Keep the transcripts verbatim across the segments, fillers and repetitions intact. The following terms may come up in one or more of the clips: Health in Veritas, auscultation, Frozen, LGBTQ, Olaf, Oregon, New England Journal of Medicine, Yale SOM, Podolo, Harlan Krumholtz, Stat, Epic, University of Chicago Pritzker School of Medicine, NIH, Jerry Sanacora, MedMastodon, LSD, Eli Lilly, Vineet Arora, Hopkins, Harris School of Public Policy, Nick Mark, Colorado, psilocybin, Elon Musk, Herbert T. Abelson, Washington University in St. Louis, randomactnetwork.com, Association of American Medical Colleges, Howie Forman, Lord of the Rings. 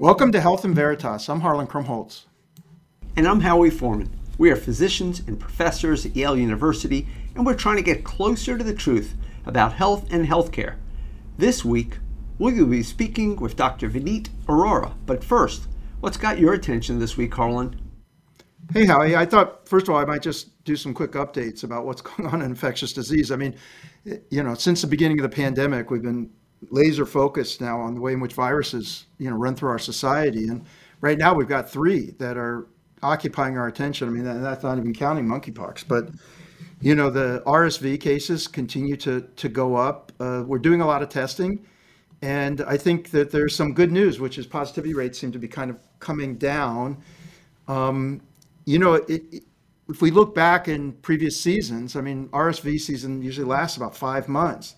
Welcome to Health in Veritas. I'm Harlan Krumholtz. And I'm Howie Forman. We are physicians and professors at Yale University, and we're trying to get closer to the truth about health and healthcare. This week, we will be speaking with Doctor Vineet Arora. But first, what's got your attention this week, Harlan? Hey, Howie. I thought, first of all, I might just do some quick updates about what's going on in infectious disease. I mean, you know, since the beginning of the pandemic, we've been laser focused now on the way in which viruses, you know, run through our society. And right now we've got three that are occupying our attention. I mean, that, that's not even counting monkeypox. But, you know, the R S V cases continue to, to go up. Uh, we're doing a lot of testing. And I think that there's some good news, which is positivity rates seem to be kind of coming down. Um, you know, it, it, if we look back in previous seasons, I mean, R S V season usually lasts about five months.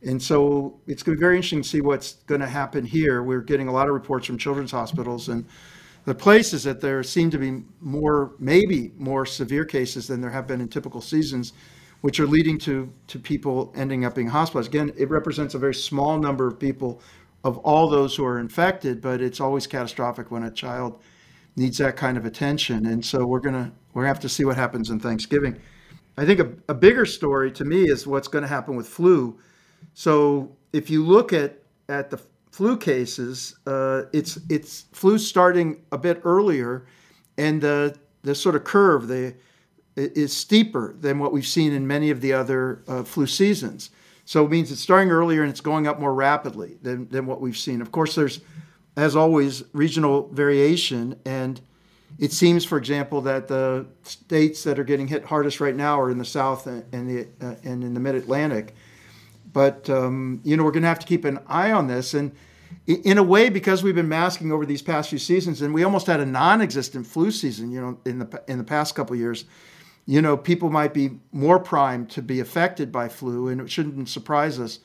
And so it's going to be very interesting to see what's going to happen here. We're getting a lot of reports from children's hospitals and the places that there seem to be more, maybe more severe cases than there have been in typical seasons, which are leading to, to people ending up being hospitalized. Again, it represents a very small number of people of all those who are infected, but it's always catastrophic when a child needs that kind of attention. And so we're going to, we're going to have to see what happens in Thanksgiving. I think a, a bigger story to me is what's going to happen with flu. So if you look at, at the flu cases, uh, it's it's flu starting a bit earlier, and the the sort of curve the, is steeper than what we've seen in many of the other uh, flu seasons. So it means it's starting earlier and it's going up more rapidly than, than what we've seen. Of course, there's, as always, regional variation, and it seems, for example, that the states that are getting hit hardest right now are in the South and, and, the, uh, and in the Mid-Atlantic. But, um, you know, we're going to have to keep an eye on this. And in a way, because we've been masking over these past few seasons, and we almost had a non-existent flu season, you know, in the in the past couple of years, you know, people might be more primed to be affected by flu. And it shouldn't surprise us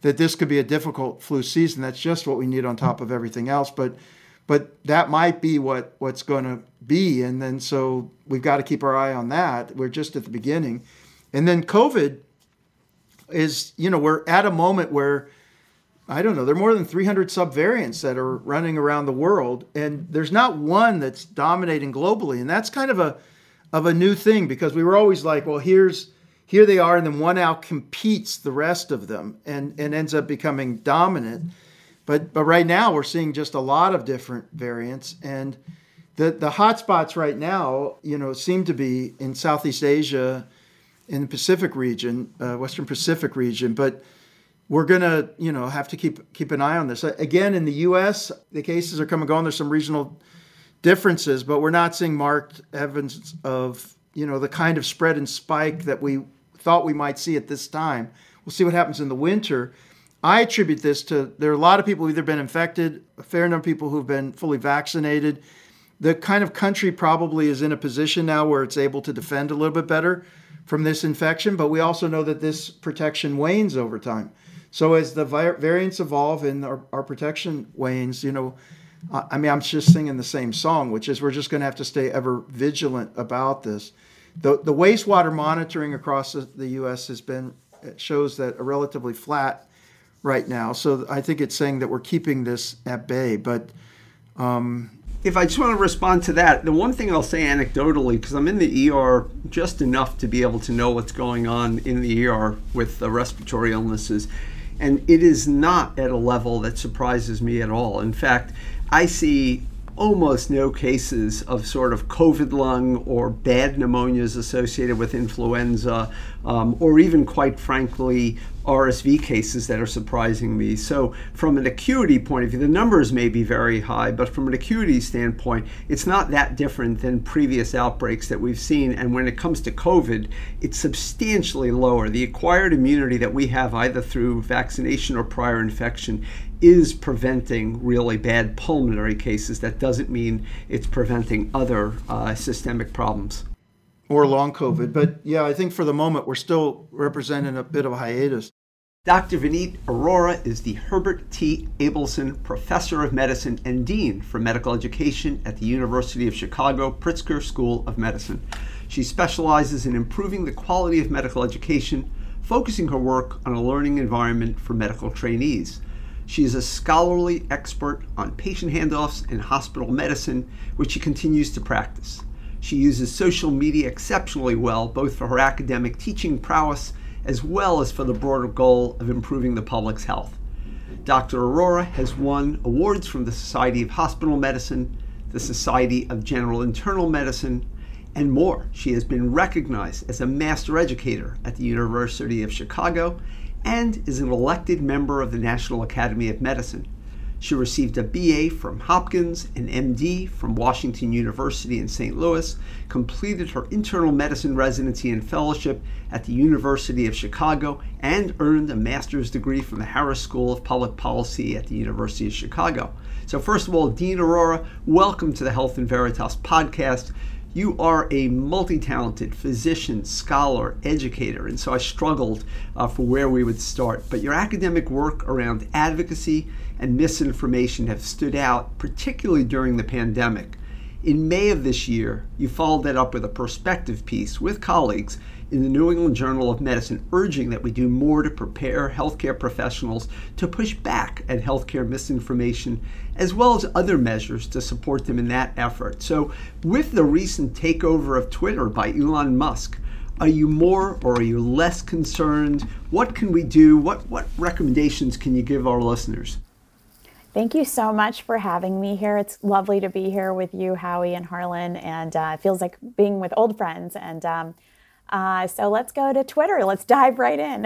that this could be a difficult flu season. That's just what we need on top of everything else. But but that might be what what's going to be. And then so we've got to keep our eye on that. We're just at the beginning. And then COVID is, you know, we're at a moment where, I don't know, there are more than three hundred subvariants that are running around the world, and there's not one that's dominating globally. And that's kind of a of a new thing, because we were always like, well, here's here they are, and then one out competes the rest of them and, and ends up becoming dominant. But but right now we're seeing just a lot of different variants. And the the hot spots right now, you know, seem to be in Southeast Asia, in the Pacific region, uh, Western Pacific region, but we're gonna, you know, have to keep keep an eye on this. Again, in the U S, the cases are coming and going. There's some regional differences, but we're not seeing marked evidence of, you know, the kind of spread and spike that we thought we might see at this time. We'll see what happens in the winter. I attribute this to, there are a lot of people who've either been infected, a fair number of people who've been fully vaccinated. The kind of country probably is in a position now where it's able to defend a little bit better from this infection, but we also know that this protection wanes over time. So as the vi- variants evolve and our, our protection wanes, you know, I, I mean, I'm just singing the same song, which is we're just going to have to stay ever vigilant about this. The, the wastewater monitoring across the, the U S has been, it shows that are relatively flat right now. So I think it's saying that we're keeping this at bay, but, um, if I just want to respond to that, the one thing I'll say anecdotally, because I'm in the E R just enough to be able to know what's going on in the E R with the respiratory illnesses, and it is not at a level that surprises me at all. In fact, I see almost no cases of sort of COVID lung or bad pneumonias associated with influenza, um, or even, quite frankly, R S V cases that are surprising me. So from an acuity point of view, the numbers may be very high, but from an acuity standpoint, it's not that different than previous outbreaks that we've seen. And when it comes to COVID, it's substantially lower. The acquired immunity that we have either through vaccination or prior infection is preventing really bad pulmonary cases. That doesn't mean it's preventing other uh, systemic problems. Or long COVID. But yeah, I think for the moment, we're still representing a bit of a hiatus. Doctor Vineet Arora is the Herbert T. Abelson Professor of Medicine and Dean for Medical Education at the University of Chicago Pritzker School of Medicine. She specializes in improving the quality of medical education, focusing her work on a learning environment for medical trainees. She is a scholarly expert on patient handoffs and hospital medicine, which she continues to practice. She uses social media exceptionally well, both for her academic teaching prowess as well as for the broader goal of improving the public's health. Doctor Arora has won awards from the Society of Hospital Medicine, the Society of General Internal Medicine, and more. She has been recognized as a master educator at the University of Chicago and is an elected member of the National Academy of Medicine. She received a B A from Hopkins, an M D from Washington University in Saint Louis, completed her internal medicine residency and fellowship at the University of Chicago, and earned a master's degree from the Harris School of Public Policy at the University of Chicago. So first of all, Dean Arora, welcome to the Health in Veritas podcast. You are a multi-talented physician, scholar, educator, and so I struggled uh, for where we would start. But your academic work around advocacy and misinformation have stood out, particularly during the pandemic. In May of this year, you followed that up with a perspective piece with colleagues in the New England Journal of Medicine, urging that we do more to prepare healthcare professionals to push back at healthcare misinformation, as well as other measures to support them in that effort. So with the recent takeover of Twitter by Elon Musk, are you more or are you less concerned? What can we do? What, what recommendations can you give our listeners? Thank you so much for having me here. It's lovely to be here with you, Howie and Harlan, and uh, it feels like being with old friends. And um, Uh, so let's go to Twitter. Let's dive right in.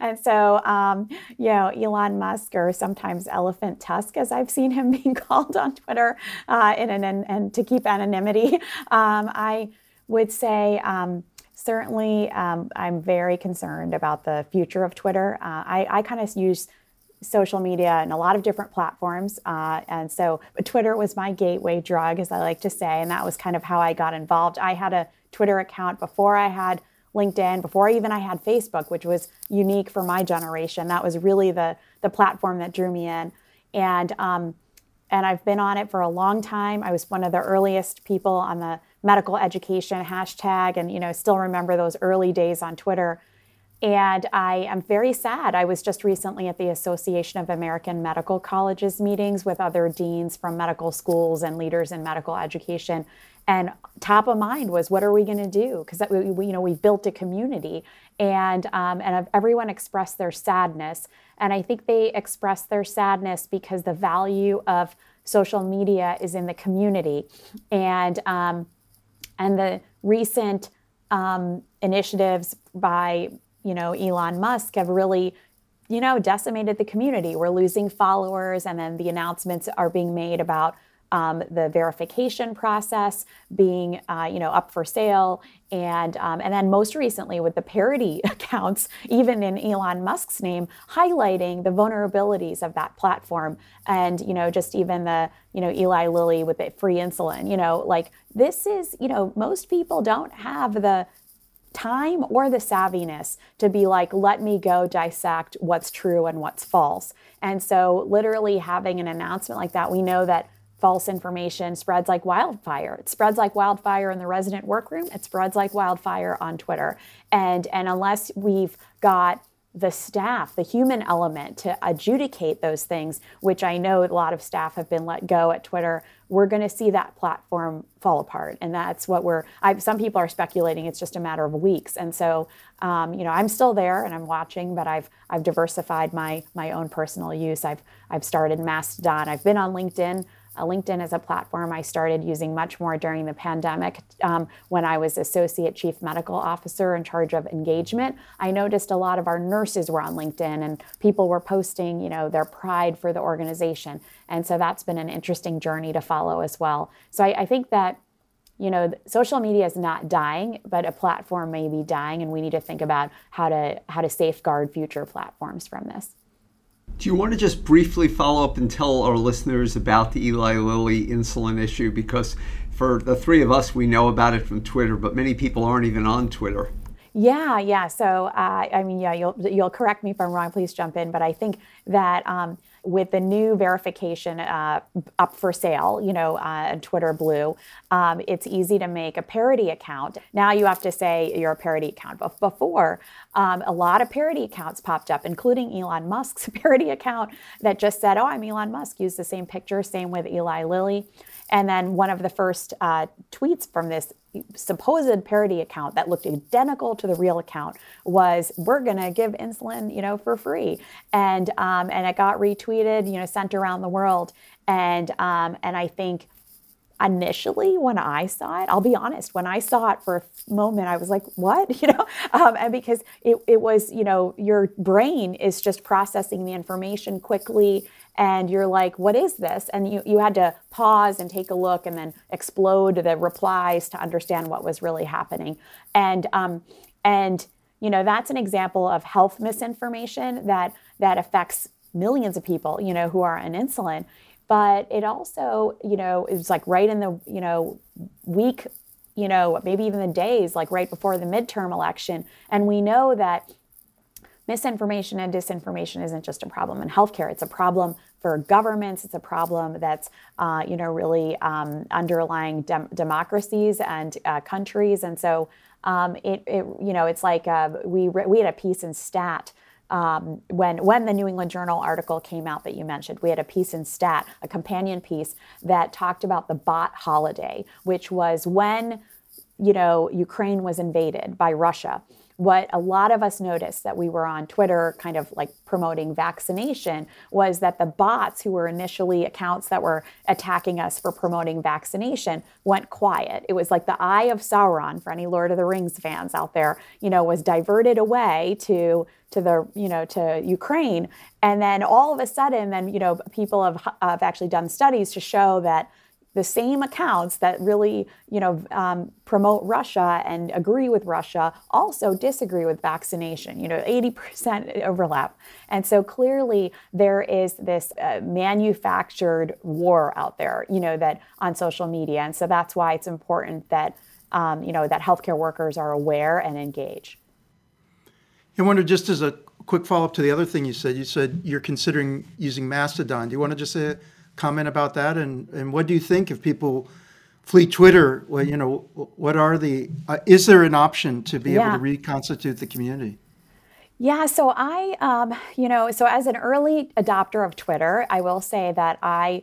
And so, um, you know, Elon Musk, or sometimes Elephant Tusk, as I've seen him being called on Twitter, uh, in an, and, and to keep anonymity, um, I would say um, certainly um, I'm very concerned about the future of Twitter. Uh, I, I kind of use social media and a lot of different platforms. Uh, and so but Twitter was my gateway drug, as I like to say, and that was kind of how I got involved. I had a Twitter account before I had LinkedIn, before even I had Facebook, which was unique for my generation. That was really the the platform that drew me in. And um, and I've been on it for a long time. I was one of the earliest people on the medical education hashtag, and you know, still remember those early days on Twitter. And I am very sad. I was just recently at the Association of American Medical Colleges meetings with other deans from medical schools and leaders in medical education. And top of mind was, what are we going to do? Because we, we, you know, we built a community, and um, and everyone expressed their sadness. And I think they expressed their sadness because the value of social media is in the community, and um, and the recent um, initiatives by you know, Elon Musk have really, you know, decimated the community. We're losing followers, and then the announcements are being made about um, the verification process being, uh, you know, up for sale. And um, and then most recently with the parody accounts, even in Elon Musk's name, highlighting the vulnerabilities of that platform. And, you know, just even the, you know, Eli Lilly with the free insulin, you know, like this is, you know, most people don't have the time or the savviness to be like, let me go dissect what's true and what's false. And so literally having an announcement like that, we know that false information spreads like wildfire. It spreads like wildfire in the resident workroom. It spreads like wildfire on Twitter. And, and unless we've got the staff, the human element to adjudicate those things, which I know a lot of staff have been let go at Twitter, we're going to see that platform fall apart. And that's what we're, I've, some people are speculating it's just a matter of weeks. And so, um, you know, I'm still there and I'm watching, but I've I've diversified my my own personal use. I've I've started Mastodon. I've been on LinkedIn. Uh, LinkedIn is a platform I started using much more during the pandemic um, when I was associate chief medical officer in charge of engagement. I noticed a lot of our nurses were on LinkedIn, and people were posting, you know, their pride for the organization. And so that's been an interesting journey to follow as well. So I, I think that, you know, social media is not dying, but a platform may be dying, and we need to think about how to how to safeguard future platforms from this. Do you want to just briefly follow up and tell our listeners about the Eli Lilly insulin issue? Because for the three of us, we know about it from Twitter, but many people aren't even on Twitter. Yeah, yeah. So, uh, I mean, yeah, you'll, you'll correct me if I'm wrong. Please jump in. But I think that, um, with the new verification uh, up for sale, you know, uh, Twitter Blue, um, it's easy to make a parody account. Now you have to say you're a parody account. But before, um, a lot of parody accounts popped up, including Elon Musk's parody account that just said, oh, I'm Elon Musk, use the same picture, same with Eli Lilly. And then one of the first uh, tweets from this supposed parody account that looked identical to the real account was, we're going to give insulin, you know, for free. And um, and it got retweeted, you know, sent around the world. And um, and I think initially when I saw it, I'll be honest, when I saw it for a moment, I was like, what? You know, um, and because it, it was, you know, your brain is just processing the information quickly. And you're like, what is this? And you, you had to pause and take a look and then explode the replies to understand what was really happening. And, um, and you know, that's an example of health misinformation that that affects millions of people, you know, who are on insulin. But it also, you know, it was like right in the, you know, week, you know, maybe even the days, like right before the midterm election. And we know that misinformation and disinformation isn't just a problem in healthcare. It's a problem for governments. It's a problem that's, uh, you know, really um, underlying dem- democracies and uh, countries. And so, um, it, it, you know, it's like uh, we re- we had a piece in Stat um, when when the New England Journal article came out that you mentioned. We had a piece in Stat, a companion piece that talked about the bot holiday, which was when, you know, Ukraine was invaded by Russia. What a lot of us noticed that we were on Twitter kind of like promoting vaccination was that the bots who were initially accounts that were attacking us for promoting vaccination went quiet. It was like the eye of Sauron, for any Lord of the Rings fans out there, you know, was diverted away to to the, you know, to Ukraine. And then all of a sudden, then, you know, people have, have actually done studies to show that the same accounts that really, you know, um, promote Russia and agree with Russia also disagree with vaccination, you know, eighty percent overlap. And so clearly there is this uh, manufactured war out there, you know, that on social media. And so that's why it's important that, um, you know, that healthcare workers are aware and engage. I wonder, just as a quick follow-up to the other thing you said, you said you're considering using Mastodon. Do you want to just say it? Comment about that, and, and what do you think if people flee Twitter? Well, you know, what are the? Uh, is there an option to be yeah. able to reconstitute the community? Yeah. So I, um, you know, so as an early adopter of Twitter, I will say that I,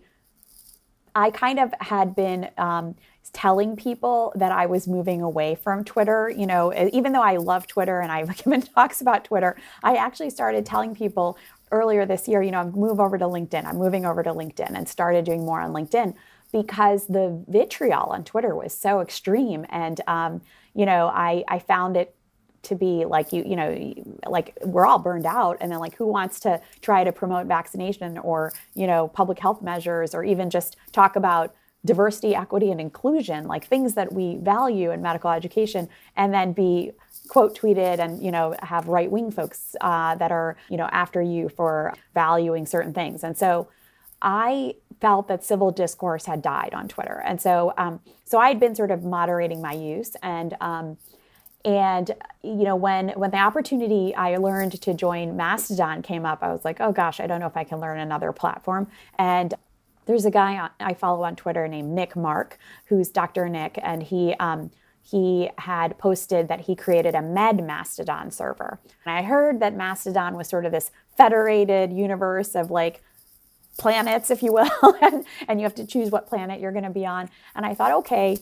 I kind of had been um, telling people that I was moving away from Twitter. You know, even though I love Twitter and I've given talks about Twitter, I actually started telling people earlier this year, you know, I move over to LinkedIn. I'm moving over to LinkedIn and started doing more on LinkedIn because the vitriol on Twitter was so extreme. And, um, you know, I, I found it to be like, you, you know, like we're all burned out. And then like, who wants to try to promote vaccination or, you know, public health measures or even just talk about diversity, equity, and inclusion, like things that we value in medical education, and then be quote tweeted and, you know, have right-wing folks uh, that are, you know, after you for valuing certain things. And so I felt that civil discourse had died on Twitter. And so um, so I had been sort of moderating my use. And, um, and you know, when, when the opportunity I learned to join Mastodon came up, I was like, oh, gosh, I don't know if I can learn another platform. And there's a guy I follow on Twitter named Nick Mark, who's Doctor Nick, and he um, he had posted that he created a MedMastodon server. And I heard that Mastodon was sort of this federated universe of like planets, if you will, and, and you have to choose what planet you're going to be on. And I thought, okay,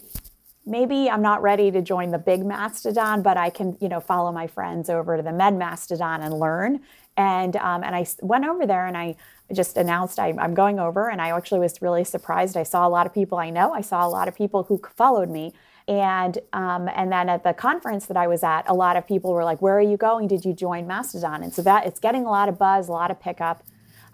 maybe I'm not ready to join the big Mastodon, but I can, you know, follow my friends over to the MedMastodon and learn. And um, and I went over there and I just announced I, I'm going over. And I actually was really surprised. I saw a lot of people I know. I saw a lot of people who followed me. And um, and then at the conference that I was at, a lot of people were like, where are you going? Did you join Mastodon? And so that it's getting a lot of buzz, a lot of pickup.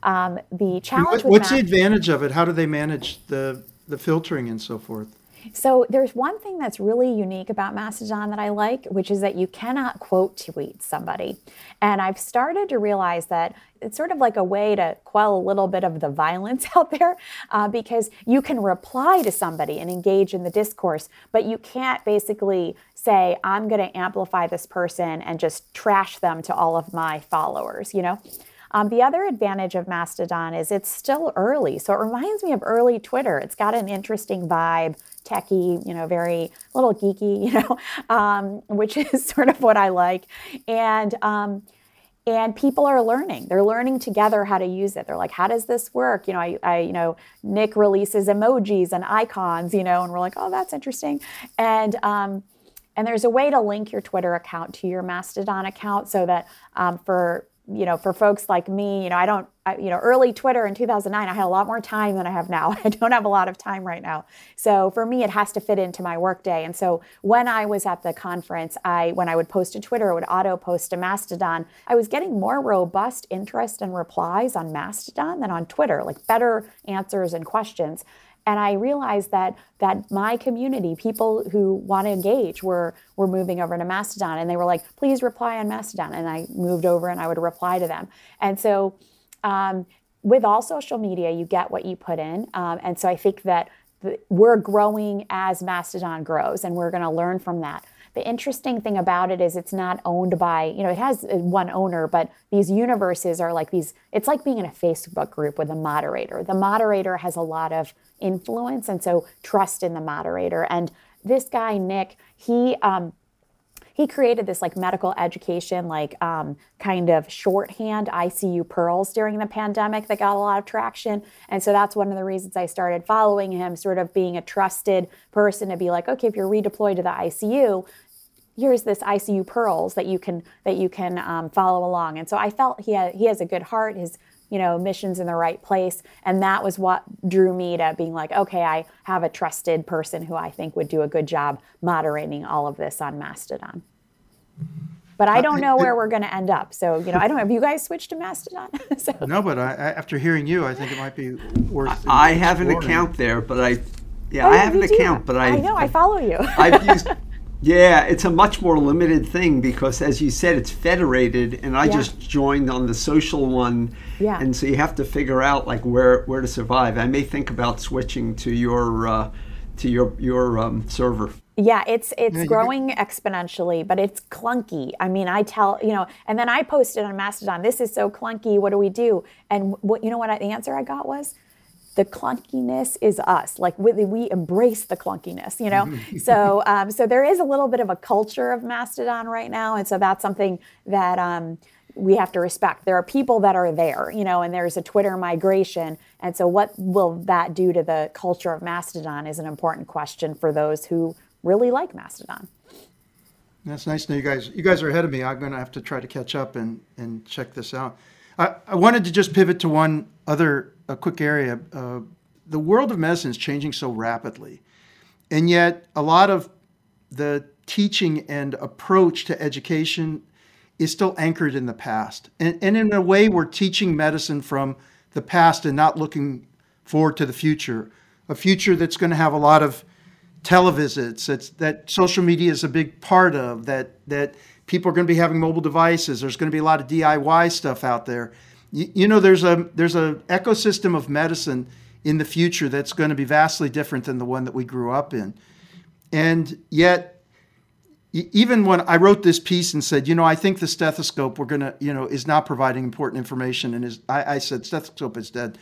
Um, the challenge what, with What's Mastodon, the advantage of it? How do they manage the the filtering and so forth? So there's one thing that's really unique about Mastodon that I like, which is that you cannot quote tweet somebody. And I've started to realize that it's sort of like a way to quell a little bit of the violence out there uh, because you can reply to somebody and engage in the discourse, but you can't basically say, I'm going to amplify this person and just trash them to all of my followers, you know? Um, the other advantage of Mastodon is it's still early. So it reminds me of early Twitter. It's got an interesting vibe, techie, you know, very little geeky, you know, um, which is sort of what I like. And um, and people are learning. They're learning together how to use it. They're like, how does this work? You know, I, I, you know, Nick releases emojis and icons, you know, and we're like, oh, that's interesting. And um, and there's a way to link your Twitter account to your Mastodon account so that um, for you know, for folks like me, you know, I don't, I, you know, early Twitter in two thousand nine, I had a lot more time than I have now. I don't have a lot of time right now. So for me, it has to fit into my workday. And so when I was at the conference, I, when I would post to Twitter, I would auto post to Mastodon. I was getting more robust interest and replies on Mastodon than on Twitter, like better answers and questions. And I realized that that my community, people who want to engage, were were moving over to Mastodon. And they were like, please reply on Mastodon. And I moved over and I would reply to them. And so um, with all social media, you get what you put in. Um, and so I think that th- we're growing as Mastodon grows, and we're going to learn from that. The interesting thing about it is it's not owned by, you know, it has one owner, but these universes are like these, it's like being in a Facebook group with a moderator. The moderator has a lot of influence, and so trust in the moderator. And this guy, Nick, he, um, he created this like medical education, like um, kind of shorthand I C U pearls during the pandemic that got a lot of traction. And so that's one of the reasons I started following him, sort of being a trusted person to be like, okay, if you're redeployed to the I C U, here's this I C U pearls that you can that you can um, follow along. And so I felt he ha- he has a good heart. His you know mission's in the right place, and that was what drew me to being like, okay, I have a trusted person who I think would do a good job moderating all of this on Mastodon. But I don't know where we're going to end up. So you know, I don't. Have you guys switched to Mastodon? so. No, but I, after hearing you, I think it might be worth. I, I have an account there, but I yeah, oh, I have an do. account, but I I know I follow you. I've used. Yeah, it's a much more limited thing because, as you said, it's federated, and I yeah. just joined on the social one, yeah. and so you have to figure out like where, where to survive. I may think about switching to your uh, to your your um, server. Yeah, it's it's yeah, growing get... exponentially, but it's clunky. I mean, I tell you know, and then I posted on Mastodon, "This is so clunky. What do we do?" And what you know, what I, the answer I got was, the clunkiness is us. Like we, we embrace the clunkiness, you know? so um, so there is a little bit of a culture of Mastodon right now. And so that's something that um, we have to respect. There are people that are there, you know, and there's a Twitter migration. And so what will that do to the culture of Mastodon is an important question for those who really like Mastodon. That's nice to know you guys. You guys are ahead of me. I'm going to have to try to catch up and, and check this out. I, I wanted to just pivot to one other a quick area. Uh, the world of medicine is changing so rapidly, and yet a lot of the teaching and approach to education is still anchored in the past. And, and in a way, we're teaching medicine from the past and not looking forward to the future, a future that's going to have a lot of televisits, that's, that social media is a big part of, that that people are going to be having mobile devices. There's going to be a lot of D I Y stuff out there. You, you know, there's a there's an ecosystem of medicine in the future that's going to be vastly different than the one that we grew up in. And yet, even when I wrote this piece and said, you know, I think the stethoscope we're going to, you know, is not providing important information. And is I, I said, stethoscope is dead.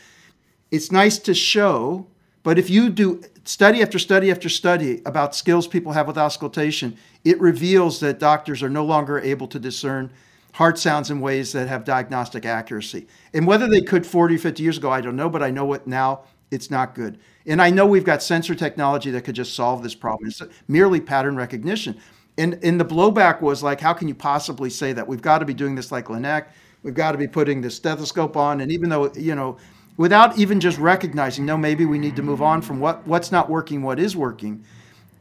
It's nice to show, but if you do study after study after study about skills people have with auscultation, it reveals that doctors are no longer able to discern heart sounds in ways that have diagnostic accuracy. And whether they could forty, fifty years ago, I don't know, but I know it now, it's not good. And I know we've got sensor technology that could just solve this problem. It's merely pattern recognition. And, and the blowback was like, how can you possibly say that? We've got to be doing this like Linac. We've got to be putting the stethoscope on. And even though, you know, without even just recognizing, no, maybe we need to move on from what, what's not working, what is working.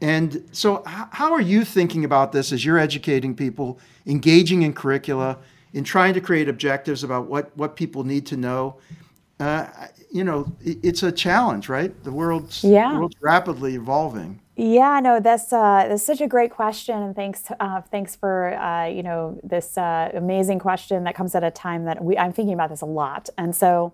And so h- how are you thinking about this as you're educating people, engaging in curricula, in trying to create objectives about what, what people need to know? Uh, you know, it, it's a challenge, right? The world's, yeah. the world's rapidly evolving. Yeah, no, that's uh, that's such a great question, and thanks, uh, thanks for uh, you know this uh, amazing question that comes at a time that we I'm thinking about this a lot, and so.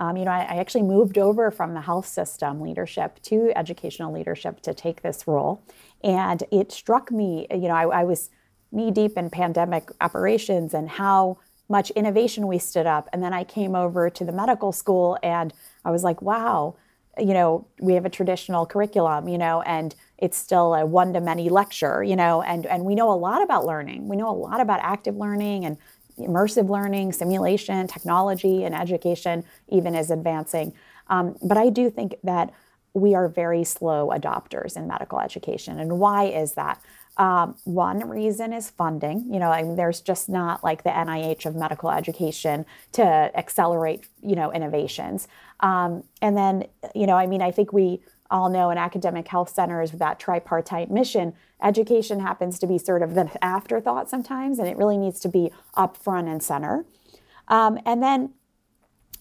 Um, you know, I, I actually moved over from the health system leadership to educational leadership to take this role. And it struck me, you know, I, I was knee deep in pandemic operations and how much innovation we stood up. And then I came over to the medical school and I was like, wow, you know, we have a traditional curriculum, you know, and it's still a one-to-many lecture, you know, and, and we know a lot about learning. We know a lot about active learning and immersive learning, simulation, technology, and education even is advancing. Um, but I do think that we are very slow adopters in medical education. And why is that? Um, one reason is funding. You know, I mean, there's just not like the N I H of medical education to accelerate, you know, innovations. Um, and then, you know, I mean, I think we all know in academic health centers with that tripartite mission, education happens to be sort of the afterthought sometimes, and it really needs to be up front and center. Um, and then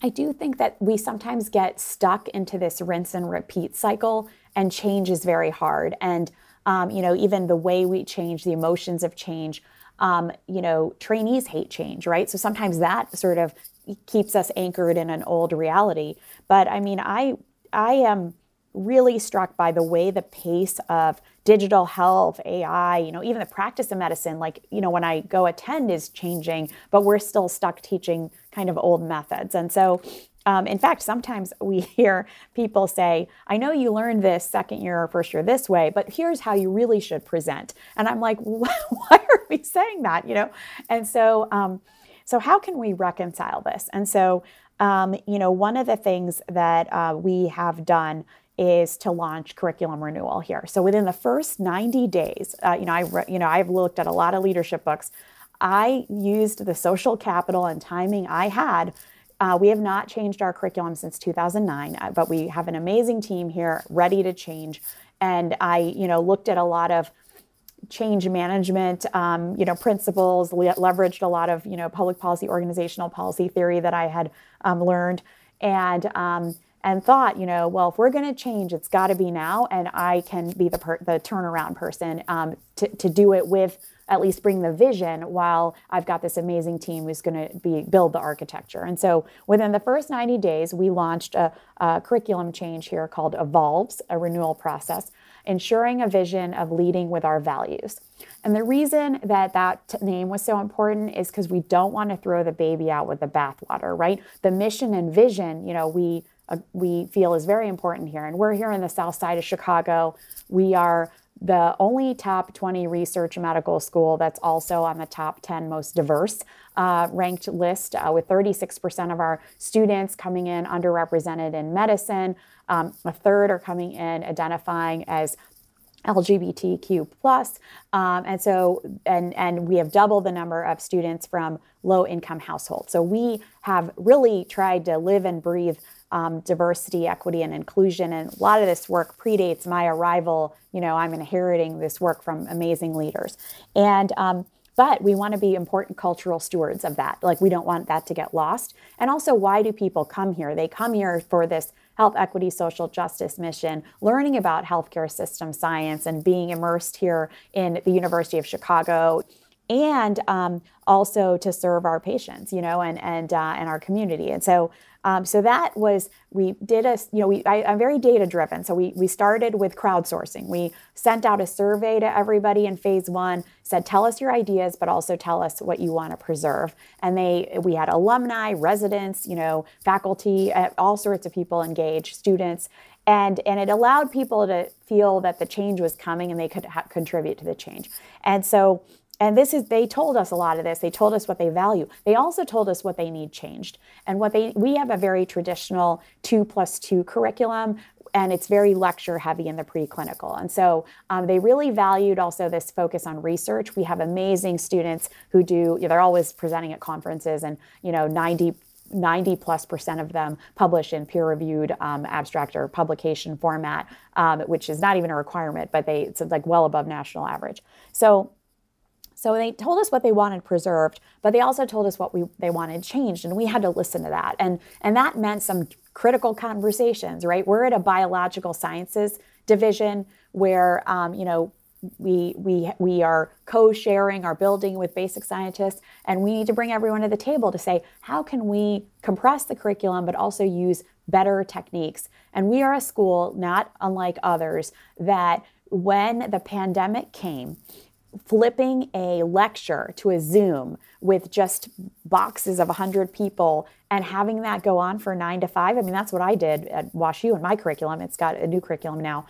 I do think that we sometimes get stuck into this rinse and repeat cycle, and change is very hard. And Um, you know, even the way we change, the emotions of change, um, you know, trainees hate change, right? So sometimes that sort of keeps us anchored in an old reality. But I mean, I I am really struck by the way the pace of digital health, A I, you know, even the practice of medicine, like, you know, when I go attend is changing, but we're still stuck teaching kind of old methods. And so Um, in fact, sometimes we hear people say, I know you learned this second year or first year this way, but here's how you really should present. And I'm like, why are we saying that? You know? And so, um, so how can we reconcile this? And so, um, you know, one of the things that uh, we have done is to launch curriculum renewal here. So within the first ninety days, uh, you know, I, re- you know, I've looked at a lot of leadership books. I used the social capital and timing I had. Uh, we have not changed our curriculum since two thousand nine, uh, but we have an amazing team here ready to change. And I, you know, looked at a lot of change management, um, you know, principles, le- leveraged a lot of, you know, public policy, organizational policy theory that I had um, learned, and um, and thought, you know, well, if we're going to change, it's got to be now, and I can be the per- the turnaround person um, to to do it with. At least bring the vision while I've got this amazing team who's going to be build the architecture. And so within the first ninety days, we launched a, a curriculum change here called Evolves, a renewal process, ensuring a vision of leading with our values. And the reason that that name was so important is because we don't want to throw the baby out with the bathwater, right? The mission and vision, you know, we uh, we feel is very important here. And we're here in the South Side of Chicago. We are the only top twenty research medical school that's also on the top ten most diverse uh, ranked list, uh, with thirty-six percent of our students coming in underrepresented in medicine. Um, a third are coming in identifying as L G B T Q plus. Um, and so, and, and we have double the number of students from low-income households. So we have really tried to live and breathe Um, diversity, equity, and inclusion. And a lot of this work predates my arrival. You know, I'm inheriting this work from amazing leaders. And, um, but we want to be important cultural stewards of that. Like, we don't want that to get lost. And also, why do people come here? They come here for this health equity, social justice mission, learning about healthcare system science and being immersed here in the University of Chicago. And um, also to serve our patients, you know, and and uh, and our community. And so, um, so that was we did a, you know, we I, I'm very data driven. So we we started with crowdsourcing. We sent out a survey to everybody in phase one. Said, tell us your ideas, but also tell us what you want to preserve. And they we had alumni, residents, you know, faculty, all sorts of people engaged, students. And and it allowed people to feel that the change was coming and they could ha- contribute to the change. And so. And this is, they told us a lot of this. They told us what they value. They also told us what they need changed. And what they, we have a very traditional two plus two curriculum, and it's very lecture heavy in the preclinical. And so um, they really valued also this focus on research. We have amazing students who do, you know, they're always presenting at conferences, and, you know, ninety plus percent of them publish in peer-reviewed um, abstract or publication format, um, which is not even a requirement, but they, it's like well above national average. So So they told us what they wanted preserved, but they also told us what we they wanted changed, and we had to listen to that. And and that meant some critical conversations, right? We're at a biological sciences division where, um, you know, we we we are co-sharing our building with basic scientists, and we need to bring everyone to the table to say, how can we compress the curriculum, but also use better techniques? And we are a school, not unlike others, that when the pandemic came, flipping a lecture to a Zoom with just boxes of one hundred people and having that go on for nine to five. I mean, that's what I did at WashU in my curriculum. It's got a new curriculum now.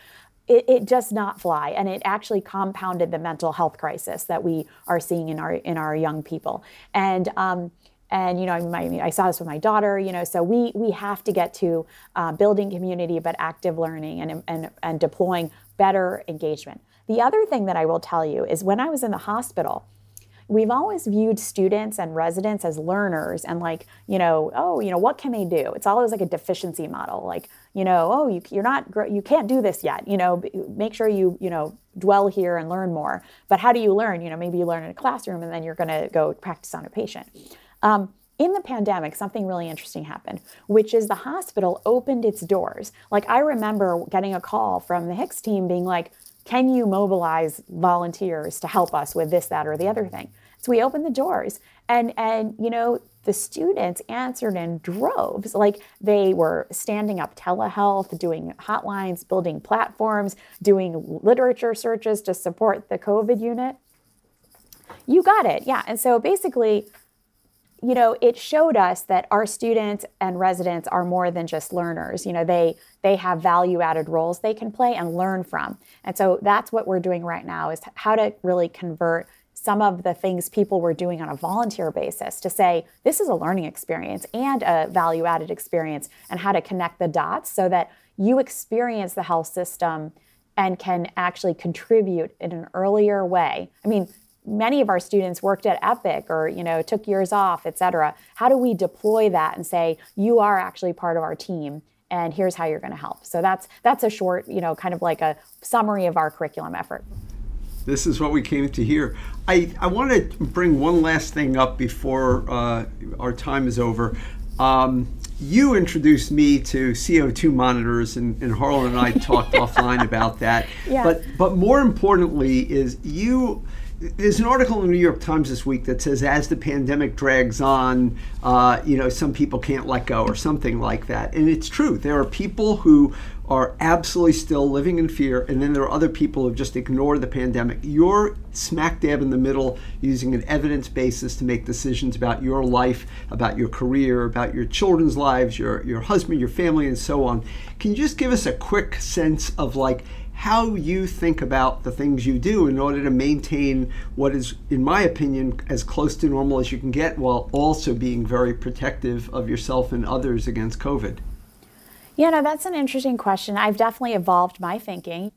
It, it does not fly, and it actually compounded the mental health crisis that we are seeing in our in our young people. And um, and you know, my, I saw this with my daughter. You know, so we we have to get to uh, building community, but active learning and and and deploying better engagement. The other thing that I will tell you is when I was in the hospital, we've always viewed students and residents as learners and like, you know, oh, you know, what can they do? It's always like a deficiency model, like, you know, oh, you, you're not, you can't do this yet, you know, make sure you, you know, dwell here and learn more. But how do you learn? You know, maybe you learn in a classroom and then you're going to go practice on a patient. Um, In the pandemic, something really interesting happened, which is the hospital opened its doors. Like I remember getting a call from the Hicks team being like, can you mobilize volunteers to help us with this, that, or the other thing? So we opened the doors and, and you know, the students answered in droves. Like they were standing up telehealth, doing hotlines, building platforms, doing literature searches to support the COVID unit. You got it. Yeah. And so basically, you know, it showed us that our students and residents are more than just learners. You know, they they have value-added roles they can play and learn from. And so that's what we're doing right now is how to really convert some of the things people were doing on a volunteer basis to say, this is a learning experience and a value-added experience, and how to connect the dots so that you experience the health system and can actually contribute in an earlier way. I mean, many of our students worked at Epic or, you know, took years off, et cetera. How do we deploy that and say, you are actually part of our team and here's how you're going to help? So that's that's a short, you know, kind of like a summary of our curriculum effort. This is what we came to hear. I, I want to bring one last thing up before uh, our time is over. Um, you introduced me to C O two monitors, and, and Harlan and I talked yeah. offline about that. Yeah. But but more importantly is you... There's an article in the New York Times this week that says, as the pandemic drags on, uh, you know, some people can't let go or something like that. And it's true. There are people who are absolutely still living in fear, and then there are other people who just ignore the pandemic. You're smack dab in the middle using an evidence basis to make decisions about your life, about your career, about your children's lives, your, your husband, your family, and so on. Can you just give us a quick sense of like, how you think about the things you do in order to maintain what is, in my opinion, as close to normal as you can get while also being very protective of yourself and others against COVID? Yeah, no, that's an interesting question. I've definitely evolved my thinking,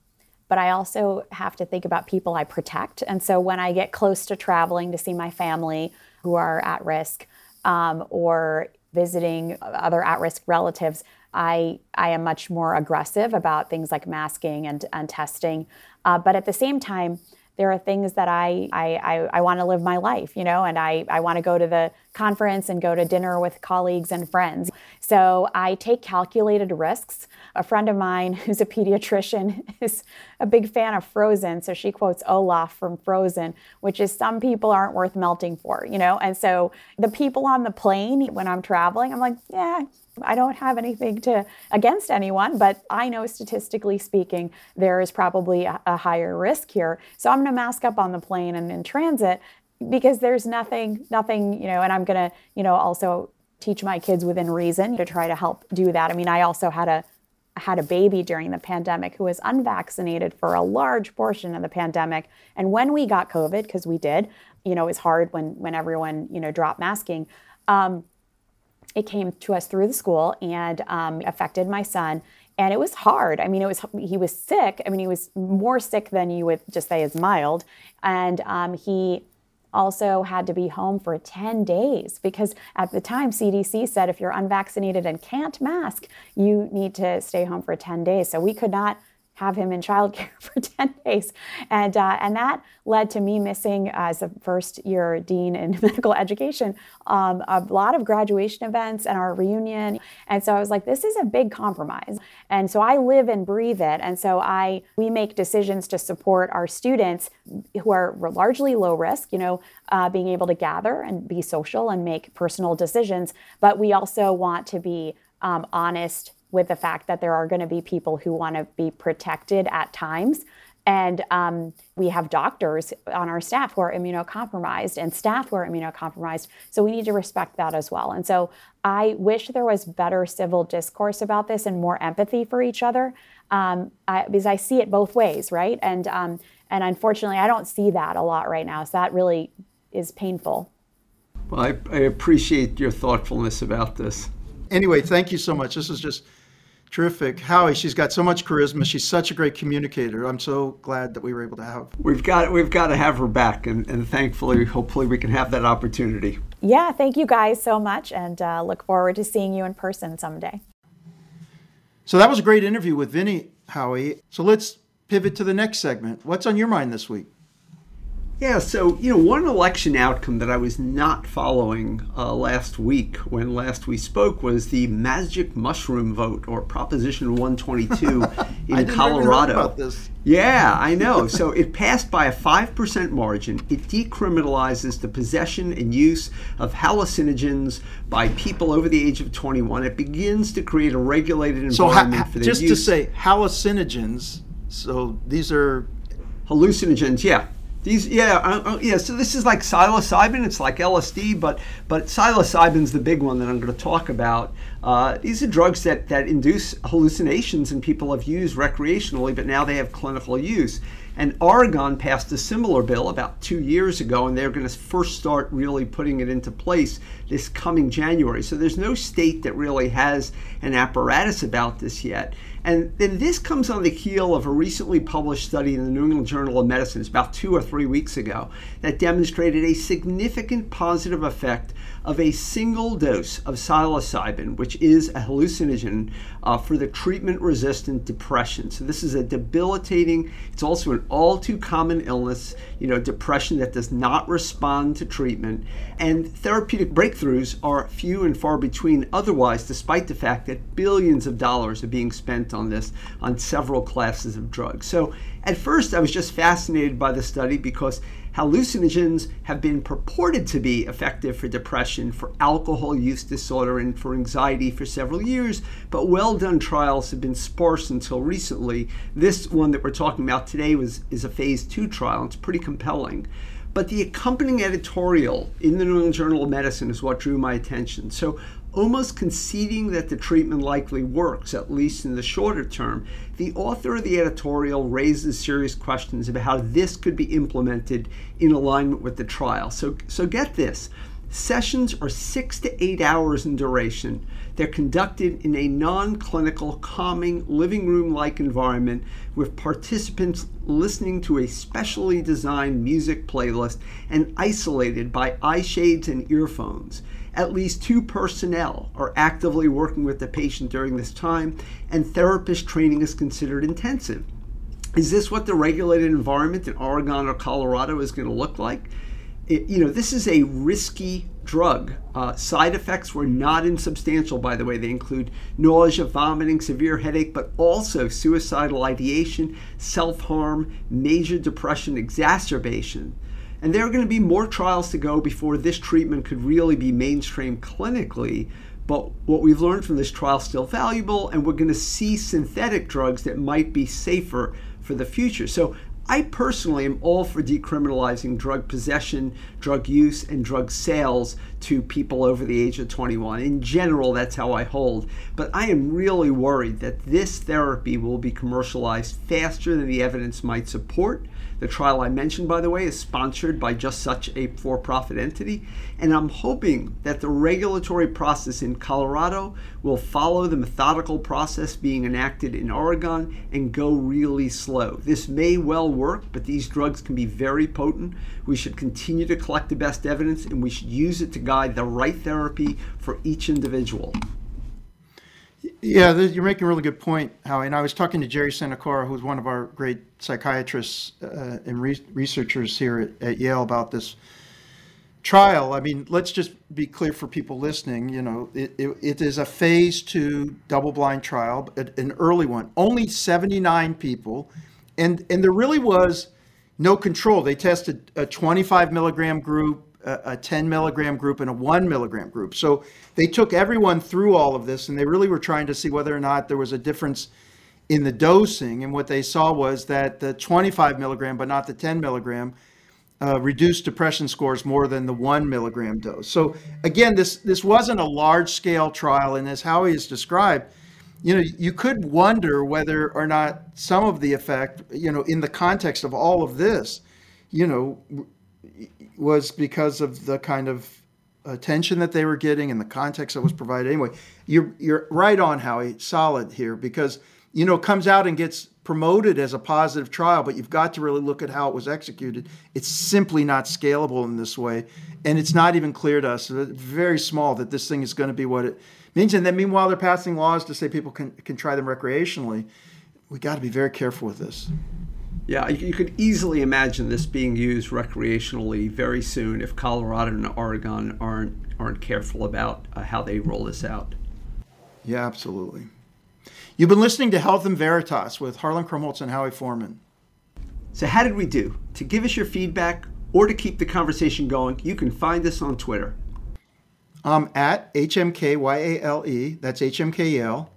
but I also have to think about people I protect. And so when I get close to traveling to see my family who are at risk um, or visiting other at-risk relatives, I, I am much more aggressive about things like masking and, and testing. Uh, but at the same time, there are things that I I, I, I want to live my life, you know, and I, I want to go to the conference and go to dinner with colleagues and friends. So I take calculated risks. A friend of mine who's a pediatrician is a big fan of Frozen. So she quotes Olaf from Frozen, which is some people aren't worth melting for, you know. And so the people on the plane when I'm traveling, I'm like, yeah, I don't have anything to against anyone, but I know statistically speaking, there is probably a, a higher risk here. So I'm going to mask up on the plane and in transit because there's nothing, nothing, you know, and I'm going to, you know, also teach my kids within reason to try to help do that. I mean, I also had a had a baby during the pandemic who was unvaccinated for a large portion of the pandemic. And when we got COVID, because we did, you know, it was hard when, when everyone, you know, dropped masking. Um, It came to us through the school and um, affected my son. And it was hard. I mean, it was he was sick. I mean, he was more sick than you would just say is mild. And um, he also had to be home for ten days because at the time C D C said if you're unvaccinated and can't mask, you need to stay home for ten days. So we could not have him in childcare for ten days. And uh, and that led to me missing, as a first year dean in medical education, um, a lot of graduation events and our reunion. And so I was like, this is a big compromise. And so I live and breathe it. And so I we make decisions to support our students who are largely low risk, you know, uh, being able to gather and be social and make personal decisions. But we also want to be um, honest with the fact that there are going to be people who want to be protected at times And um, we have doctors on our staff who are immunocompromised and staff who are immunocompromised. So we need to respect that as well. And so I wish there was better civil discourse about this and more empathy for each other, um, I, because I see it both ways, right? And um, and unfortunately, I don't see that a lot right now. So that really is painful. Well, I, I appreciate your thoughtfulness about this. Anyway, thank you so much. This is just terrific. Howie, she's got so much charisma. She's such a great communicator. I'm so glad that we were able to have. We've got we've got to have her back, and, and thankfully, hopefully, we can have that opportunity. Yeah, thank you guys so much, and uh, look forward to seeing you in person someday. So that was a great interview with Vineet, Howie. So let's pivot to the next segment. What's on your mind this week? Yeah, so, you know, one election outcome that I was not following uh, last week when last we spoke was the magic mushroom vote, or Proposition one twenty-two in I didn't Colorado. Even know about this. Yeah, I know. So it passed by a five percent margin. It decriminalizes the possession and use of hallucinogens by people over the age of twenty-one. It begins to create a regulated environment so ha- for their just use. Just to say, hallucinogens, so these are... Hallucinogens, yeah. These, yeah, uh, yeah. So this is like psilocybin. It's like L S D, but but psilocybin's the big one that I'm going to talk about. Uh, these are drugs that, that induce hallucinations and people have used recreationally, but now they have clinical use. And Oregon passed a similar bill about two years ago, and they're going to first start really putting it into place this coming January. So there's no state that really has an apparatus about this yet. And then this comes on the heel of a recently published study in the New England Journal of Medicine, it's about two or three weeks ago, that demonstrated a significant positive effect of a single dose of psilocybin, which is a hallucinogen, uh, for the treatment-resistant depression. So this is a debilitating, it's also an all too common illness, you know, depression that does not respond to treatment. And therapeutic breakthroughs are few and far between otherwise, despite the fact that billions of dollars are being spent on this, on several classes of drugs. So at first I was just fascinated by the study because hallucinogens have been purported to be effective for depression, for alcohol use disorder, and for anxiety for several years, but well-done trials have been sparse until recently. This one that we're talking about today was is a phase two trial. It's pretty compelling. But the accompanying editorial in the New England Journal of Medicine is what drew my attention. So almost conceding that the treatment likely works, at least in the shorter term, the author of the editorial raises serious questions about how this could be implemented in alignment with the trial. So, so get this. Sessions are six to eight hours in duration. They're conducted in a non-clinical, calming, living room-like environment with participants listening to a specially designed music playlist and isolated by eye shades and earphones. At least two personnel are actively working with the patient during this time, and therapist training is considered intensive. Is this what the regulated environment in Oregon or Colorado is going to look like? It, you know, this is a risky drug. Uh, side effects were not insubstantial, by the way. They include nausea, vomiting, severe headache, but also suicidal ideation, self-harm, major depression, exacerbation. And there are going to be more trials to go before this treatment could really be mainstream clinically. But what we've learned from this trial is still valuable, and we're going to see synthetic drugs that might be safer for the future. So I personally am all for decriminalizing drug possession, drug use, and drug sales to people over the age of twenty-one. In general, that's how I hold. But I am really worried that this therapy will be commercialized faster than the evidence might support. The trial I mentioned, by the way, is sponsored by just such a for-profit entity. And I'm hoping that the regulatory process in Colorado will follow the methodical process being enacted in Oregon and go really slow. This may well work, but these drugs can be very potent. We should continue to collect the best evidence, and we should use it to guide the right therapy for each individual. Yeah, you're making a really good point, Howie. And I was talking to Jerry Sanacora, who's one of our great psychiatrists uh, and re- researchers here at, at Yale, about this trial. I mean, let's just be clear for people listening. You know, it, it, it is a phase two double-blind trial, an early one. Only seventy-nine people, and and there really was no control. They tested a twenty-five milligram group, a ten milligram group, and a one milligram group. So they took everyone through all of this, and they really were trying to see whether or not there was a difference in the dosing. And what they saw was that the twenty-five milligram, but not the ten milligram, uh, reduced depression scores more than the one milligram dose. So again, this, this wasn't a large scale trial. And as Howie has described, you know, you could wonder whether or not some of the effect, you know, in the context of all of this, you know, was because of the kind of attention that they were getting and the context that was provided. Anyway, you're, you're right on, Howie, solid here, because, you know, it comes out and gets promoted as a positive trial, but you've got to really look at how it was executed. It's simply not scalable in this way. And it's not even clear to us, very small, that this thing is going to be what it means. And then meanwhile, they're passing laws to say people can, can try them recreationally. We got to be very careful with this. Yeah, you could easily imagine this being used recreationally very soon if Colorado and Oregon aren't aren't careful about uh, how they roll this out. Yeah, absolutely. You've been listening to Health in Veritas with Harlan Krumholtz and Howie Forman. So how did we do? To give us your feedback or to keep the conversation going, you can find us on Twitter. I'm at H M K Y A L E, that's H M K L.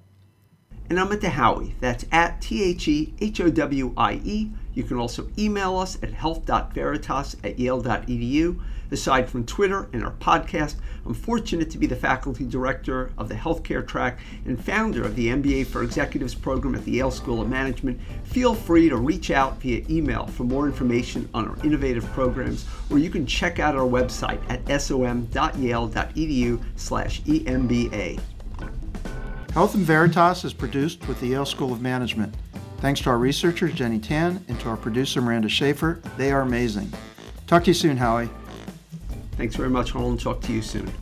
And I'm at the Howie. That's at T H E H O W I E. You can also email us at health dot veritas at yale dot e d u. Aside from Twitter and our podcast, I'm fortunate to be the faculty director of the healthcare track and founder of the M B A for Executives program at the Yale School of Management. Feel free to reach out via email for more information on our innovative programs, or you can check out our website at som dot yale dot e d u slash E M B A. Health in Veritas is produced with the Yale School of Management. Thanks to our researcher, Jenny Tan, and to our producer, Miranda Schaefer. They are amazing. Talk to you soon, Howie. Thanks very much, Harlan. Talk to you soon.